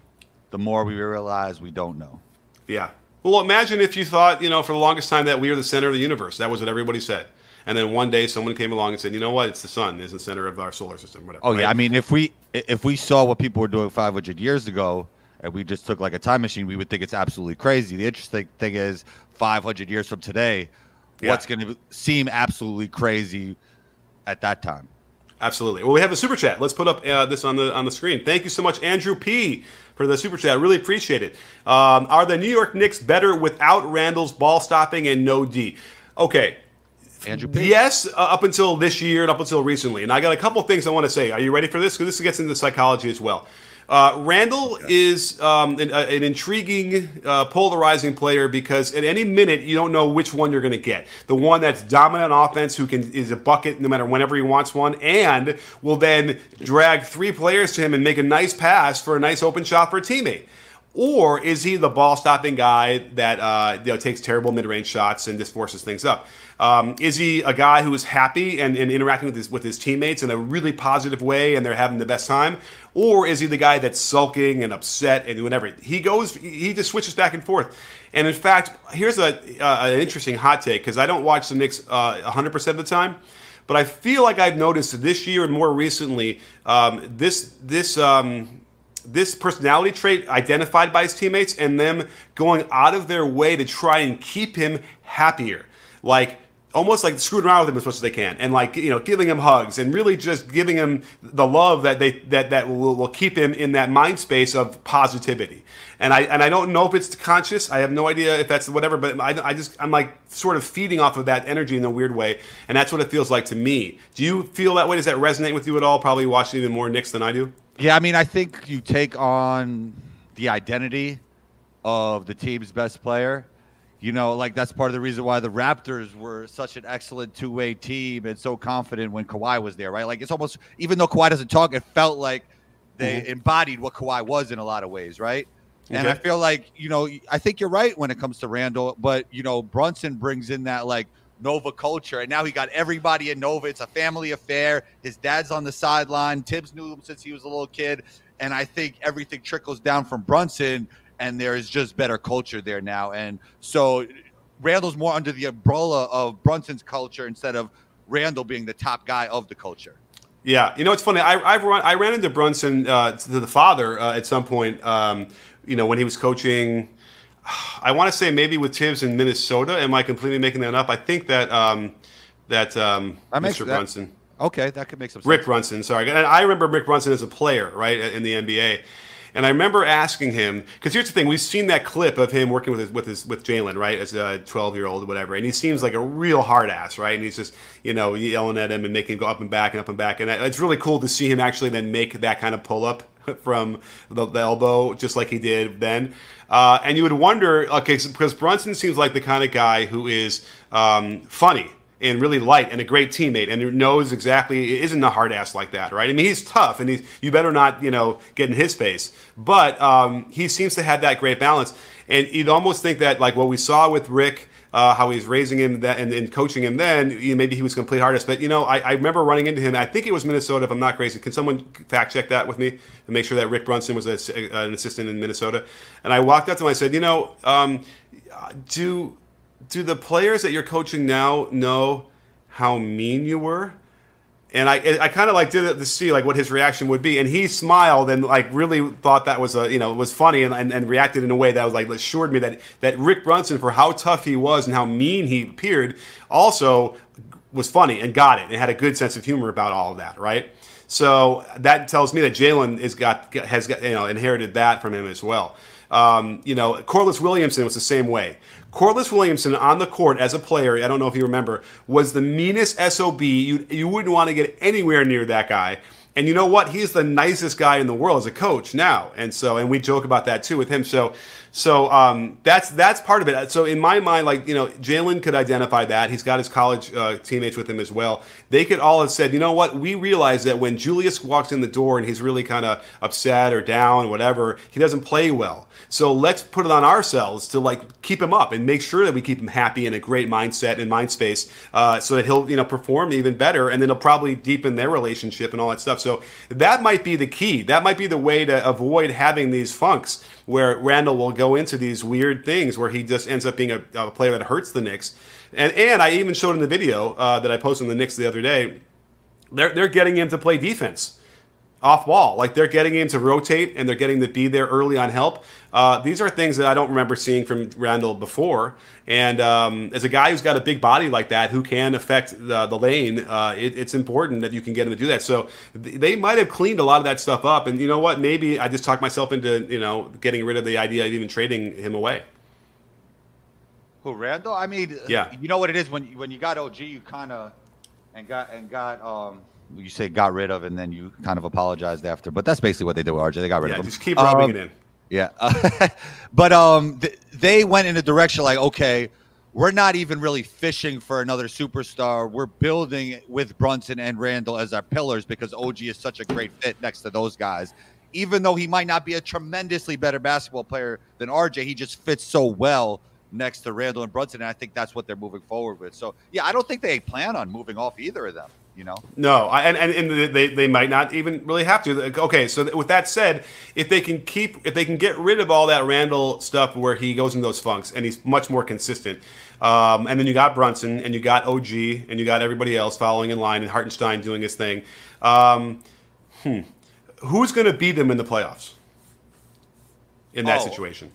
the more we realize we don't know. Yeah. Well, imagine if you thought, you know, for the longest time that we are the center of the universe. That was what everybody said. And then one day someone came along and said, you know what? It's the sun is the center of our solar system, whatever. Oh, right? Yeah. I mean, if we saw what people were doing 500 years ago and we just took like a time machine, we would think it's absolutely crazy. The interesting thing is 500 years from today, what's going to seem absolutely crazy at that time. Absolutely. Well, we have a super chat. Let's put up this on the screen. Thank you so much, Andrew P., for the super chat. I really appreciate it. Are the New York Knicks better without Randle's ball stopping and no D? Okay. Andrew P. Yes, up until this year and up until recently. And I got a couple of things I want to say. Are you ready for this? Because this gets into psychology as well. Randle is an intriguing, polarizing player, because at any minute you don't know which one you're going to get. The one that's dominant on offense, who is a bucket no matter whenever he wants one, and will then drag three players to him and make a nice pass for a nice open shot for a teammate. Or is he the ball-stopping guy that takes terrible mid-range shots and just forces things up? Is he a guy who is happy and interacting with his teammates in a really positive way and they're having the best time? Or is he the guy that's sulking and upset and whatever? He just switches back and forth. And in fact, here's an interesting hot take, because I don't watch the Knicks 100% of the time. But I feel like I've noticed this year and more recently, this personality trait identified by his teammates and them going out of their way to try and keep him happier. Like, almost like screwing around with him as much as they can, and like, you know, giving him hugs and really just giving him the love that they that will keep him in that mind space of positivity. And I don't know if it's conscious. I have no idea if that's whatever, but I'm like sort of feeding off of that energy in a weird way, and that's what it feels like to me. Do you feel that way? Does that resonate with you at all? Probably watching even more Knicks than I do. Yeah, I mean, I think you take on the identity of the team's best player. You know, like that's part of the reason why the Raptors were such an excellent two-way team and so confident when Kawhi was there, right? Like it's almost, even though Kawhi doesn't talk, it felt like they embodied what Kawhi was in a lot of ways, right? Okay. And I feel like, you know, I think you're right when it comes to Randall, but, you know, Brunson brings in that like Nova culture, and now he got everybody in Nova. It's a family affair. His dad's on the sideline. Tibbs knew him since he was a little kid. And I think everything trickles down from Brunson, and there is just better culture there now. And so Randall's more under the umbrella of Brunson's culture instead of Randall being the top guy of the culture. Yeah. You know, it's funny. I ran into Brunson, to the father at some point, you know, when he was coaching, I want to say maybe with Tibbs in Minnesota. Am I completely making that up? I think that Mr. Brunson. Okay, that could make some sense. Rick Brunson, sorry. And I remember Rick Brunson as a player, right, in the NBA. And I remember asking him, because here's the thing: we've seen that clip of him working with Jalen, right, as a 12-year-old or whatever, and he seems like a real hard ass, right? And he's just, you know, yelling at him and making him go up and back and up and back, and it's really cool to see him actually then make that kind of pull up from the elbow, just like he did then. And you would wonder, okay, because Brunson seems like the kind of guy who is funny and really light and a great teammate and knows exactly, isn't a hard ass like that, right? I mean, he's tough, and you better not, you know, get in his face. But he seems to have that great balance. And you'd almost think that, like, what we saw with Rick, how he's raising him that, and coaching him then, you know, maybe he was complete hard ass. But, you know, I remember running into him. I think it was Minnesota, if I'm not crazy. Can someone fact check that with me and make sure that Rick Brunson was an assistant in Minnesota? And I walked up to him. I said, you know, do the players that you're coaching now know how mean you were? And I kind of like did it to see like what his reaction would be, and he smiled and like really thought that was a, you know, was funny, and reacted in a way that was like assured me that Rick Brunson, for how tough he was and how mean he appeared, also was funny and got it and had a good sense of humor about all of that, right? So that tells me that Jalen has got, you know, inherited that from him as well. You know, Corliss Williamson was the same way. Corliss Williamson on the court as a player, I don't know if you remember, was the meanest SOB. You wouldn't want to get anywhere near that guy. And you know what? He's the nicest guy in the world as a coach now. And we joke about that too with him. So that's part of it. So in my mind, like, you know, Jalen could identify that. He's got his college teammates with him as well. They could all have said, you know what? We realize that when Julius walks in the door and he's really kind of upset or down or whatever, he doesn't play well. So let's put it on ourselves to like keep him up and make sure that we keep him happy in a great mindset and mind space, so that he'll, you know, perform even better, and then he'll probably deepen their relationship and all that stuff. So that might be the key. That might be the way to avoid having these funks where Randall will go into these weird things where he just ends up being a player that hurts the Knicks. And I even showed in the video that I posted on the Knicks the other day, they're getting him to play defense off ball. Like they're getting him to rotate, and they're getting to be there early on help. These are things that I don't remember seeing from Randall before. And as a guy who's got a big body like that, who can affect the lane, it's important that you can get him to do that. So they might have cleaned a lot of that stuff up. And you know what? Maybe I just talked myself into, you know, getting rid of the idea of even trading him away. Who, Randall? I mean, yeah. You know what it is when you got OG, you kind of you say got rid of, and then you kind of apologized after. But that's basically what they did with RJ. They got rid of him. Just keep rubbing it in. Yeah. But they went in a direction like, okay, we're not even really fishing for another superstar. We're building with Brunson and Randall as our pillars because OG is such a great fit next to those guys. Even though he might not be a tremendously better basketball player than RJ, he just fits so well next to Randall and Brunson. And I think that's what they're moving forward with. So, yeah, I don't think they plan on moving off either of them. You know? No, and they might not even really have to. Okay, so with that said, if they can get rid of all that Randall stuff where he goes into those funks and he's much more consistent, and then you got Brunson and you got OG and you got everybody else following in line and Hartenstein doing his thing. Who's going to beat them in the playoffs in that situation?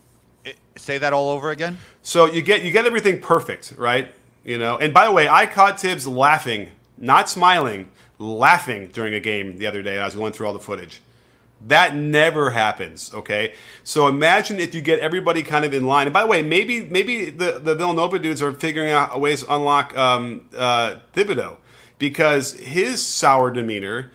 Say that all over again. So you get everything perfect, right? You know, and by the way, I caught Tibbs laughing, not smiling, laughing during a game the other day. I was going through all the footage. That never happens, okay? So imagine if you get everybody kind of in line. And by the way, maybe the Villanova dudes are figuring out ways to unlock Thibodeau, because his sour demeanor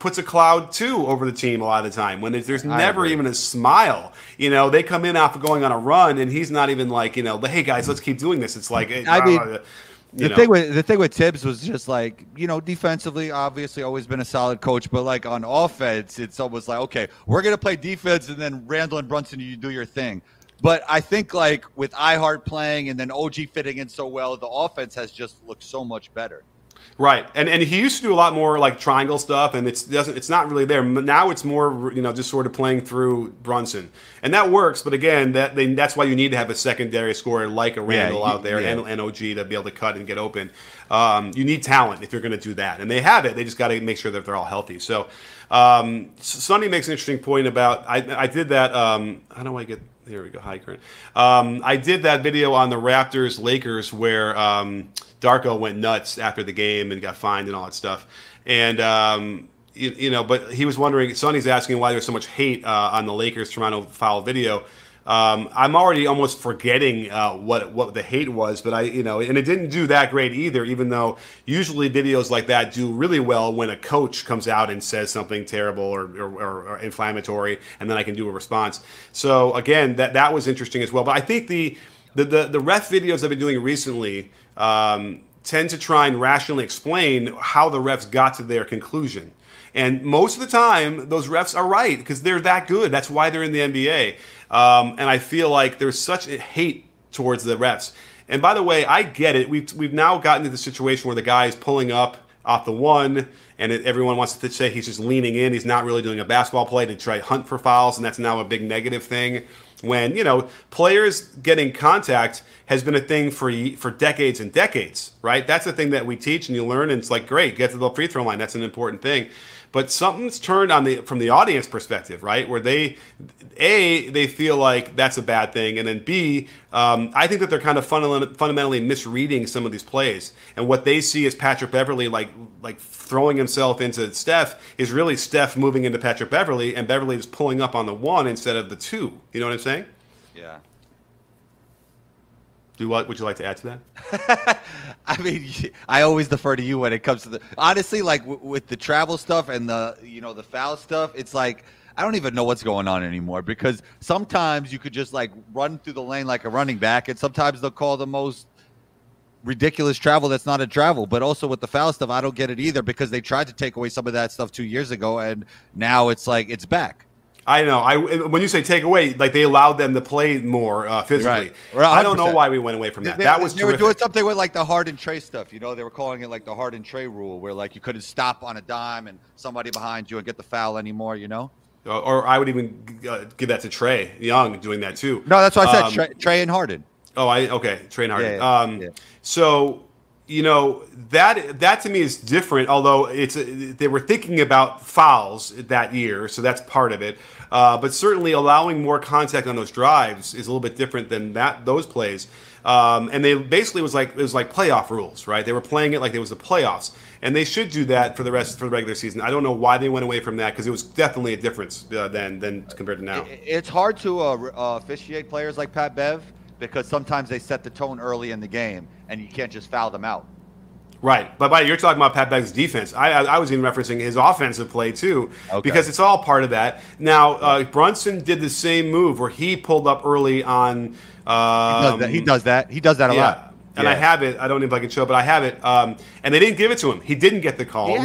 puts a cloud too over the team a lot of the time when there's never even a smile. You know, they come in after going on a run and he's not even like, you know, hey guys, let's keep doing this. It's like, the thing with Tibbs was just like, you know, defensively, obviously always been a solid coach, but like on offense, it's almost like, okay, we're going to play defense and then Randle and Brunson, you do your thing. But I think like with iHeart playing and then OG fitting in so well, the offense has just looked so much better. Right, and he used to do a lot more like triangle stuff, and it's not really there. Now it's more, you know, just sort of playing through Brunson, and that works. But again, that's why you need to have a secondary scorer like a Randle out there and OG to be able to cut and get open. You need talent if you're going to do that, and they have it. They just got to make sure that they're all healthy. So Sonny makes an interesting point about I did that. How do I get here? We go. Hi, Karen. I did that video on the Raptors Lakers where. Darko went nuts after the game and got fined and all that stuff. And, you know, but he was wondering, Sonny's asking why there's so much hate on the Lakers-Toronto foul video. I'm already almost forgetting what the hate was, but you know, and it didn't do that great either, even though usually videos like that do really well when a coach comes out and says something terrible or inflammatory, and then I can do a response. So, again, that was interesting as well. But I think the ref videos I've been doing recently tend to try and rationally explain how the refs got to their conclusion. And most of the time, those refs are right because they're that good. That's why they're in the NBA. And I feel like there's such a hate towards the refs. And by the way, I get it. We've now gotten to the situation where the guy is pulling up off the one, and everyone wants to say he's just leaning in. He's not really doing a basketball play to try to hunt for fouls, and that's now a big negative thing. When, you know, players getting contact has been a thing for decades and decades, right? That's the thing that we teach and you learn, and it's like, great, get to the free throw line. That's an important thing. But something's turned on from the audience perspective, right? Where they feel like that's a bad thing, and then B, I think that they're kind of fundamentally misreading some of these plays, and what they see is Patrick Beverley like throwing himself into Steph is really Steph moving into Patrick Beverley, and Beverley is pulling up on the one instead of the two. You know what I'm saying? Yeah. What would you like to add to that? I mean, I always defer to you when it comes to the honestly, like with the travel stuff and the, you know, the foul stuff. It's like I don't even know what's going on anymore, because sometimes you could just like run through the lane like a running back, and sometimes they'll call the most ridiculous travel that's not a travel. But also with the foul stuff, I don't get it either, because they tried to take away some of that stuff 2 years ago, and now it's like it's back. I know. When you say take away, like they allowed them to play more physically. Right. I don't know why we went away from that. They were doing something with like the Harden Trae stuff. You know, they were calling it like the Harden Trae rule, where like you couldn't stop on a dime and somebody behind you and get the foul anymore. You know. Or I would even give that to Trae Young doing that too. No, that's why I said Trae and Harden. Oh, okay. Trae and Harden. Yeah. So. You know, that to me is different, although they were thinking about fouls that year, so that's part of it. But certainly allowing more contact on those drives is a little bit different than those plays. And they basically it was like playoff rules, right? They were playing it like it was the playoffs, and they should do that for the regular season. I don't know why they went away from that, because it was definitely a difference then compared to now. It's hard to officiate players like Pat Bev, because sometimes they set the tone early in the game, and you can't just foul them out. Right. But you're talking about Pat Beverley's defense. I was even referencing his offensive play, too, because it's all part of that. Now, Brunson did the same move where he pulled up early on. He does that a lot. And I have it. I don't know if I can show it, but I have it. And they didn't give it to him. He didn't get the call.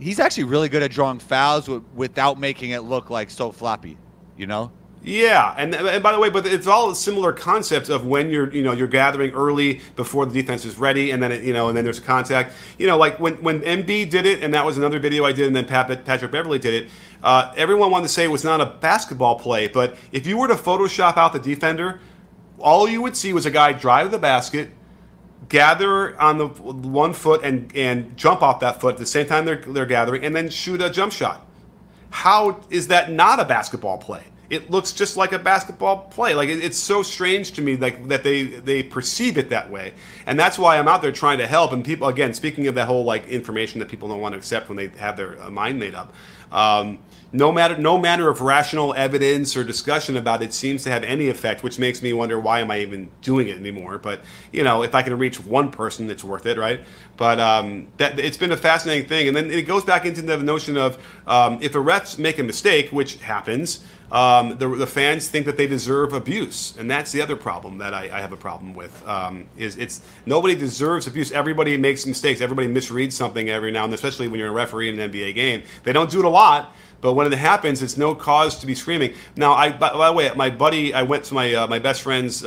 He's actually really good at drawing fouls without making it look like so floppy, you know? Yeah, and by the way, but it's all a similar concept of when you're gathering early before the defense is ready, and then then there's a contact. You know, like when Embiid did it, and that was another video I did, and then Patrick Beverley did it. Everyone wanted to say it was not a basketball play, but if you were to Photoshop out the defender, all you would see was a guy drive to the basket, gather on the one foot, and jump off that foot at the same time they're gathering, and then shoot a jump shot. How is that not a basketball play? it looks just like a basketball play. Like it's so strange to me, like that they perceive it that way, and that's why I'm out there trying to help. And people, again, speaking of that whole like information that people don't want to accept when they have their mind made up, no matter of rational evidence or discussion about it seems to have any effect, which makes me wonder, why am I even doing it anymore? But you know, if I can reach one person, it's worth it, right? But it's been a fascinating thing, and then it goes back into the notion of if the refs make a mistake, which happens. The fans think that they deserve abuse, and that's the other problem that I have a problem with. It's nobody deserves abuse. Everybody makes mistakes. Everybody misreads something every now and then, especially when you're a referee in an NBA game. They don't do it a lot, but when it happens, it's no cause to be screaming. Now, by the way, my buddy, I went to my my best friend's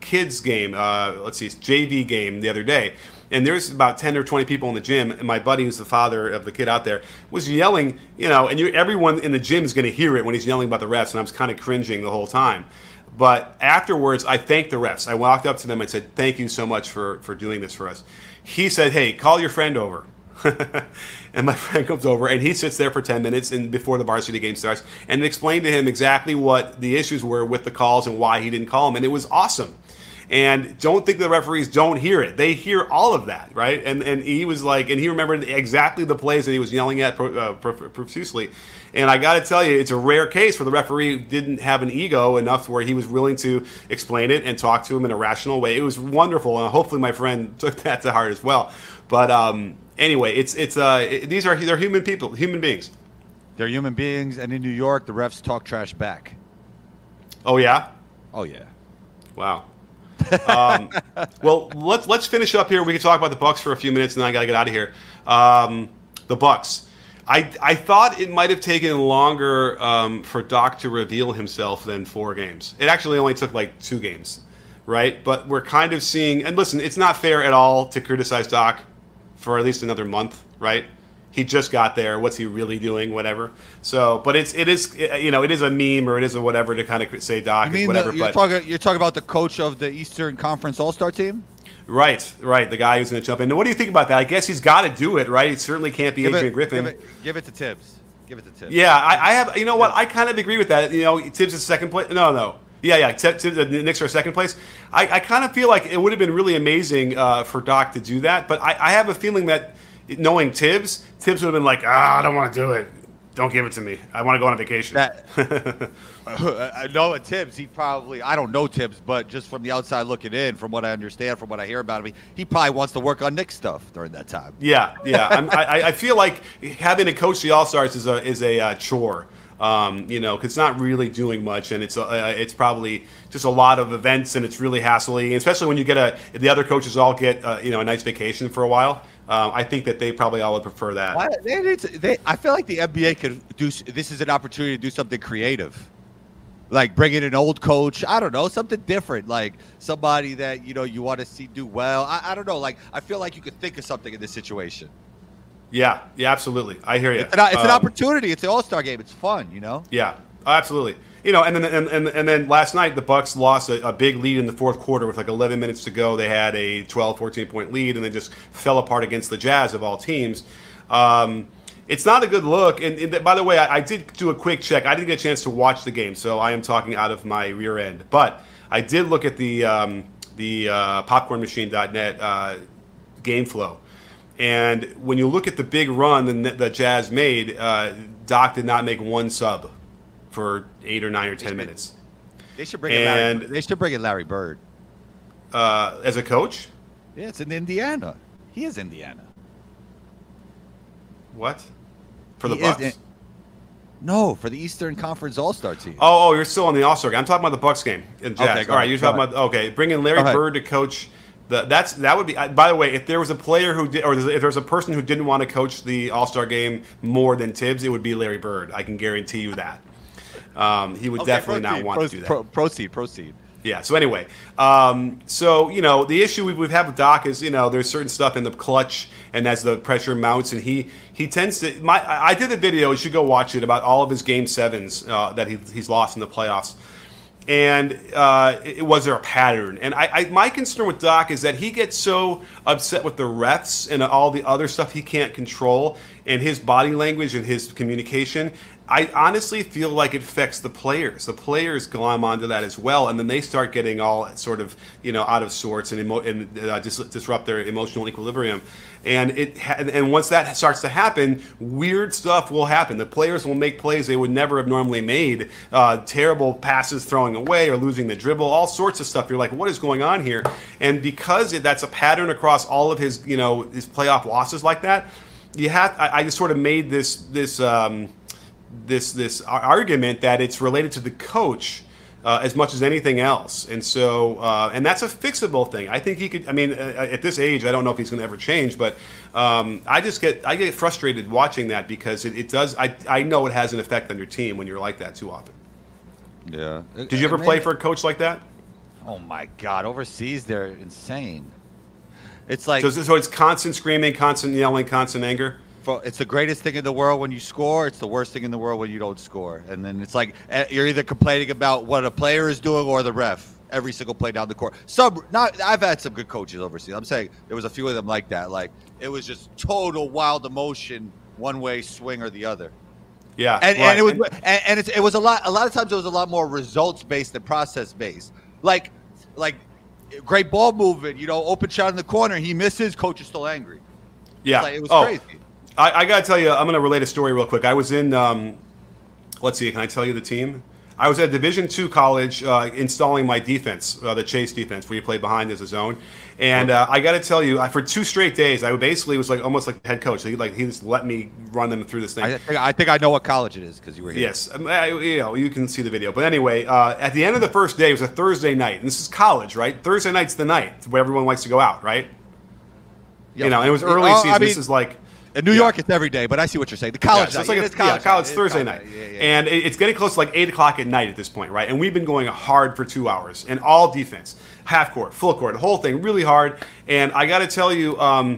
kids game. JV game the other day. And there's about 10 or 20 people in the gym, and my buddy, who's the father of the kid out there, was yelling, you know, and everyone in the gym is going to hear it when he's yelling about the refs, and I was kind of cringing the whole time. But afterwards, I thanked the refs. I walked up to them and said, thank you so much for doing this for us. He said, hey, call your friend over. And my friend comes over, and he sits there for 10 minutes and before the varsity game starts, and explained to him exactly what the issues were with the calls and why he didn't call them, and it was awesome. And don't think the referees don't hear it. They hear all of that, right? And he was like, and he remembered exactly the plays that he was yelling at profusely. And I got to tell you, it's a rare case where the referee didn't have an ego enough where he was willing to explain it and talk to him in a rational way. It was wonderful, and hopefully my friend took that to heart as well. But anyway, they're human people, human beings. They're human beings, and in New York, the refs talk trash back. Oh yeah? Oh yeah. Wow. Well, let's finish up here. We can talk about the Bucks for a few minutes, and then I gotta get out of here. The Bucks. I thought it might have taken longer for Doc to reveal himself than 4 games. It actually only took like 2 games, right? But we're kind of seeing. And listen, it's not fair at all to criticize Doc for at least another month, right? He just got there. What's he really doing? Whatever. So, but it is you know, it is a meme or it is a whatever to kind of say Doc is whatever. You're talking about the coach of the Eastern Conference All-Star team, right? The guy who's going to jump in. Now, what do you think about that? I guess he's got to do it, right? It certainly can't be Adrian Griffin. Give it to Tibbs. Give it to Tibbs. Yeah, I have. You know what? I kind of agree with that. You know, Tibbs is second place. No. Yeah. The Knicks are second place. I kind of feel like it would have been really amazing for Doc to do that, but I have a feeling that. Knowing Tibbs would have been like, I don't want to do it. Don't give it to me. I want to go on a vacation. No, Tibbs, I don't know Tibbs, but just from the outside looking in, from what I understand, from what I hear about him, he probably wants to work on Knicks stuff during that time. Yeah. I feel like having to coach the All-Stars is a chore. You know, because it's not really doing much, and it's probably just a lot of events, and it's really hassly, especially when you get the other coaches all get a nice vacation for a while. I think that they probably all would prefer that. I feel like the NBA could do. This is an opportunity to do something creative, like bring in an old coach. I don't know, something different, like somebody that you want to see do well. I don't know. Like I feel like you could think of something in this situation. Yeah, absolutely. I hear you. It's an opportunity. It's the All-Star game. It's fun, Yeah, absolutely. And then last night the Bucks lost a big lead in the fourth quarter with like 11 minutes to go. They had a 14 point lead, and they just fell apart against the Jazz of all teams. It's not a good look. And by the way, I did do a quick check. I didn't get a chance to watch the game, so I am talking out of my rear end. But I did look at the popcornmachine.net game flow. And when you look at the big run that the Jazz made, Doc did not make one sub for 8 or 9 or 10 minutes. They should bring in Larry Bird as a coach. Yeah, it's in Indiana. He is Indiana. What? For the Bucks? No, for the Eastern Conference All-Star team. Oh, you're still on the All-Star game. I'm talking about the Bucks game. And Jazz. Okay, all right, you're talking about bring in Larry Bird to coach. That would be. By the way, if there was a player who did, or if there was a person who didn't want to coach the All-Star game more than Tibbs, it would be Larry Bird. I can guarantee you that. He would definitely not want to do that. Proceed. Yeah. So anyway, the issue we have with Doc is there's certain stuff in the clutch, and as the pressure mounts, and he tends to. I did a video. You should go watch it about all of his Game 7s that he's lost in the playoffs. And was there a pattern? And my concern with Doc is that he gets so upset with the refs and all the other stuff he can't control, and his body language and his communication. I honestly feel like it affects the players. The players glom onto that as well, and then they start getting all sort of, you know, out of sorts and disrupt their emotional equilibrium. And once that starts to happen, weird stuff will happen. The players will make plays they would never have normally made, terrible passes throwing away or losing the dribble, all sorts of stuff. You're like, what is going on here? And because that's a pattern across all of his, you know, his playoff losses like that, you have. I just sort of made this argument that it's related to the coach as much as anything else, and so and that's a fixable thing. I think he could. I mean, at this age, I don't know if he's going to ever change, but I get frustrated watching that because it does. I know it has an effect on your team when you're like that too often. Yeah. Did you ever play for a coach like that? Oh my God, overseas they're insane. It's like so it's constant screaming, constant yelling, constant anger. It's the greatest thing in the world when you score. It's the worst thing in the world when you don't score. And then it's like you're either complaining about what a player is doing or the ref every single play down the court. I've had some good coaches overseas. I'm saying there was a few of them like that. Like it was just total wild emotion, one way swing or the other. Yeah, and it was it was a lot of times it was a lot more results based than process based. Like great ball movement, you know, open shot in the corner, he misses. Coach is still angry. Yeah, it was crazy. I gotta tell you, I'm gonna relate a story real quick. I was in, let's see, can I tell you the team? I was at Division II college installing my defense, the chase defense, where you play behind as a zone. And I gotta tell you, for 2 straight days, I basically was like almost like the head coach. So he just let me run them through this thing. I think I know what college it is because you were here. Yes, you know, you can see the video. But anyway, at the end of the first day, it was a Thursday night, and this is college, right? Thursday night's the night where everyone likes to go out, right? Yep. You know, and it was early season. I mean, this is like. In New York, it's every day, but I see what you're saying. The college night. It's college Thursday night. And it's getting close to like 8 o'clock at night at this point, right? And we've been going hard for 2 hours and all defense, half court, full court, the whole thing, really hard. And I got to tell you, the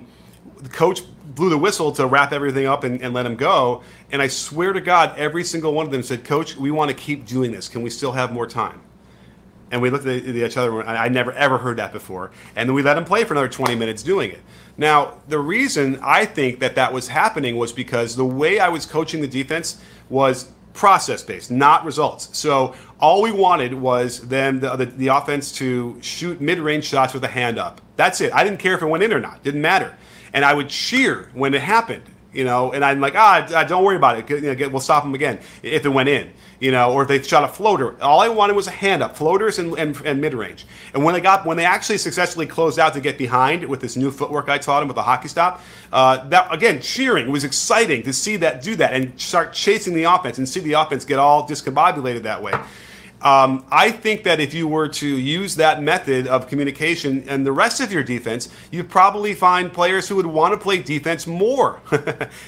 coach blew the whistle to wrap everything up and let him go. And I swear to God, every single one of them said, Coach, we want to keep doing this. Can we still have more time? And we looked at each other, and I never, ever heard that before. And then we let him play for another 20 minutes doing it. Now, the reason I think that was happening was because the way I was coaching the defense was process-based, not results. So all we wanted was then the offense to shoot mid-range shots with a hand up. That's it. I didn't care if it went in or not. Didn't matter. And I would cheer when it happened. You know, and I'm like, don't worry about it. You know, we'll stop them again if it went in, you know, or if they shot a floater. All I wanted was a hand up, floaters and mid-range. And when they actually successfully closed out to get behind with this new footwork I taught them with a hockey stop, that again, cheering was exciting to see that do that and start chasing the offense and see the offense get all discombobulated that way. I think that if you were to use that method of communication and the rest of your defense, you'd probably find players who would want to play defense more.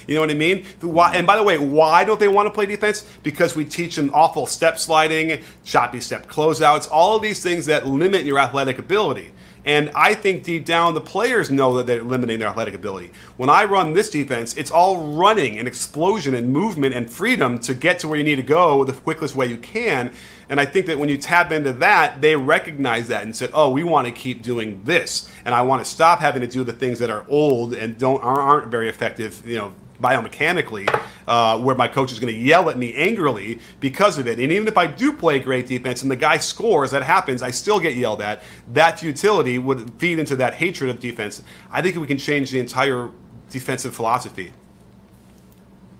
You know what I mean? And by the way, why don't they want to play defense? Because we teach them awful step sliding, choppy step closeouts, all of these things that limit your athletic ability. And I think deep down, the players know that they're limiting their athletic ability. When I run this defense, it's all running and explosion and movement and freedom to get to where you need to go the quickest way you can. And I think that when you tap into that, they recognize that and said, oh, we want to keep doing this. And I want to stop having to do the things that are old and aren't very effective, you know, biomechanically, where my coach is going to yell at me angrily because of it. And even if I do play great defense and the guy scores, that happens, I still get yelled at. That futility would feed into that hatred of defense. I think we can change the entire defensive philosophy.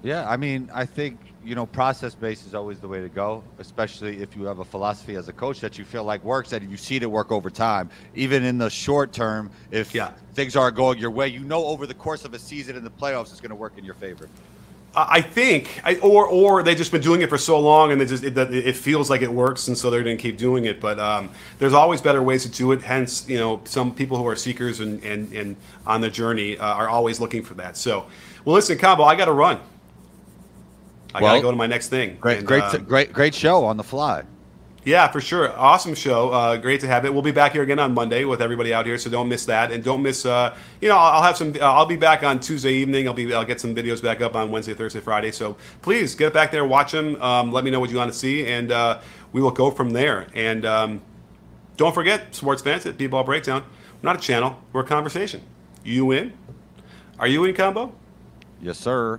Yeah, I mean, I think, you know, process-based is always the way to go, especially if you have a philosophy as a coach that you feel like works, that you've seen it work over time. Even in the short term, if things aren't going your way, you know over the course of a season in the playoffs, it's going to work in your favor. I think, or they've just been doing it for so long and it feels like it works, and so they're going to keep doing it. But there's always better ways to do it. Hence, you know, some people who are seekers and on the journey are always looking for that. So, well, listen, Combo, I got to run. I gotta go to my next thing. Great show on the fly. Yeah, for sure. Awesome show. Great to have it. We'll be back here again on Monday with everybody out here, so don't miss that. And don't miss, you know, I'll have some. I'll be back on Tuesday evening. I'll get some videos back up on Wednesday, Thursday, Friday. So please get back there, watch them. Let me know what you want to see, and we will go from there. And don't forget, sports fans at B-Ball Breakdown. We're not a channel. We're a conversation. You in? Are you in, Combo? Yes, sir.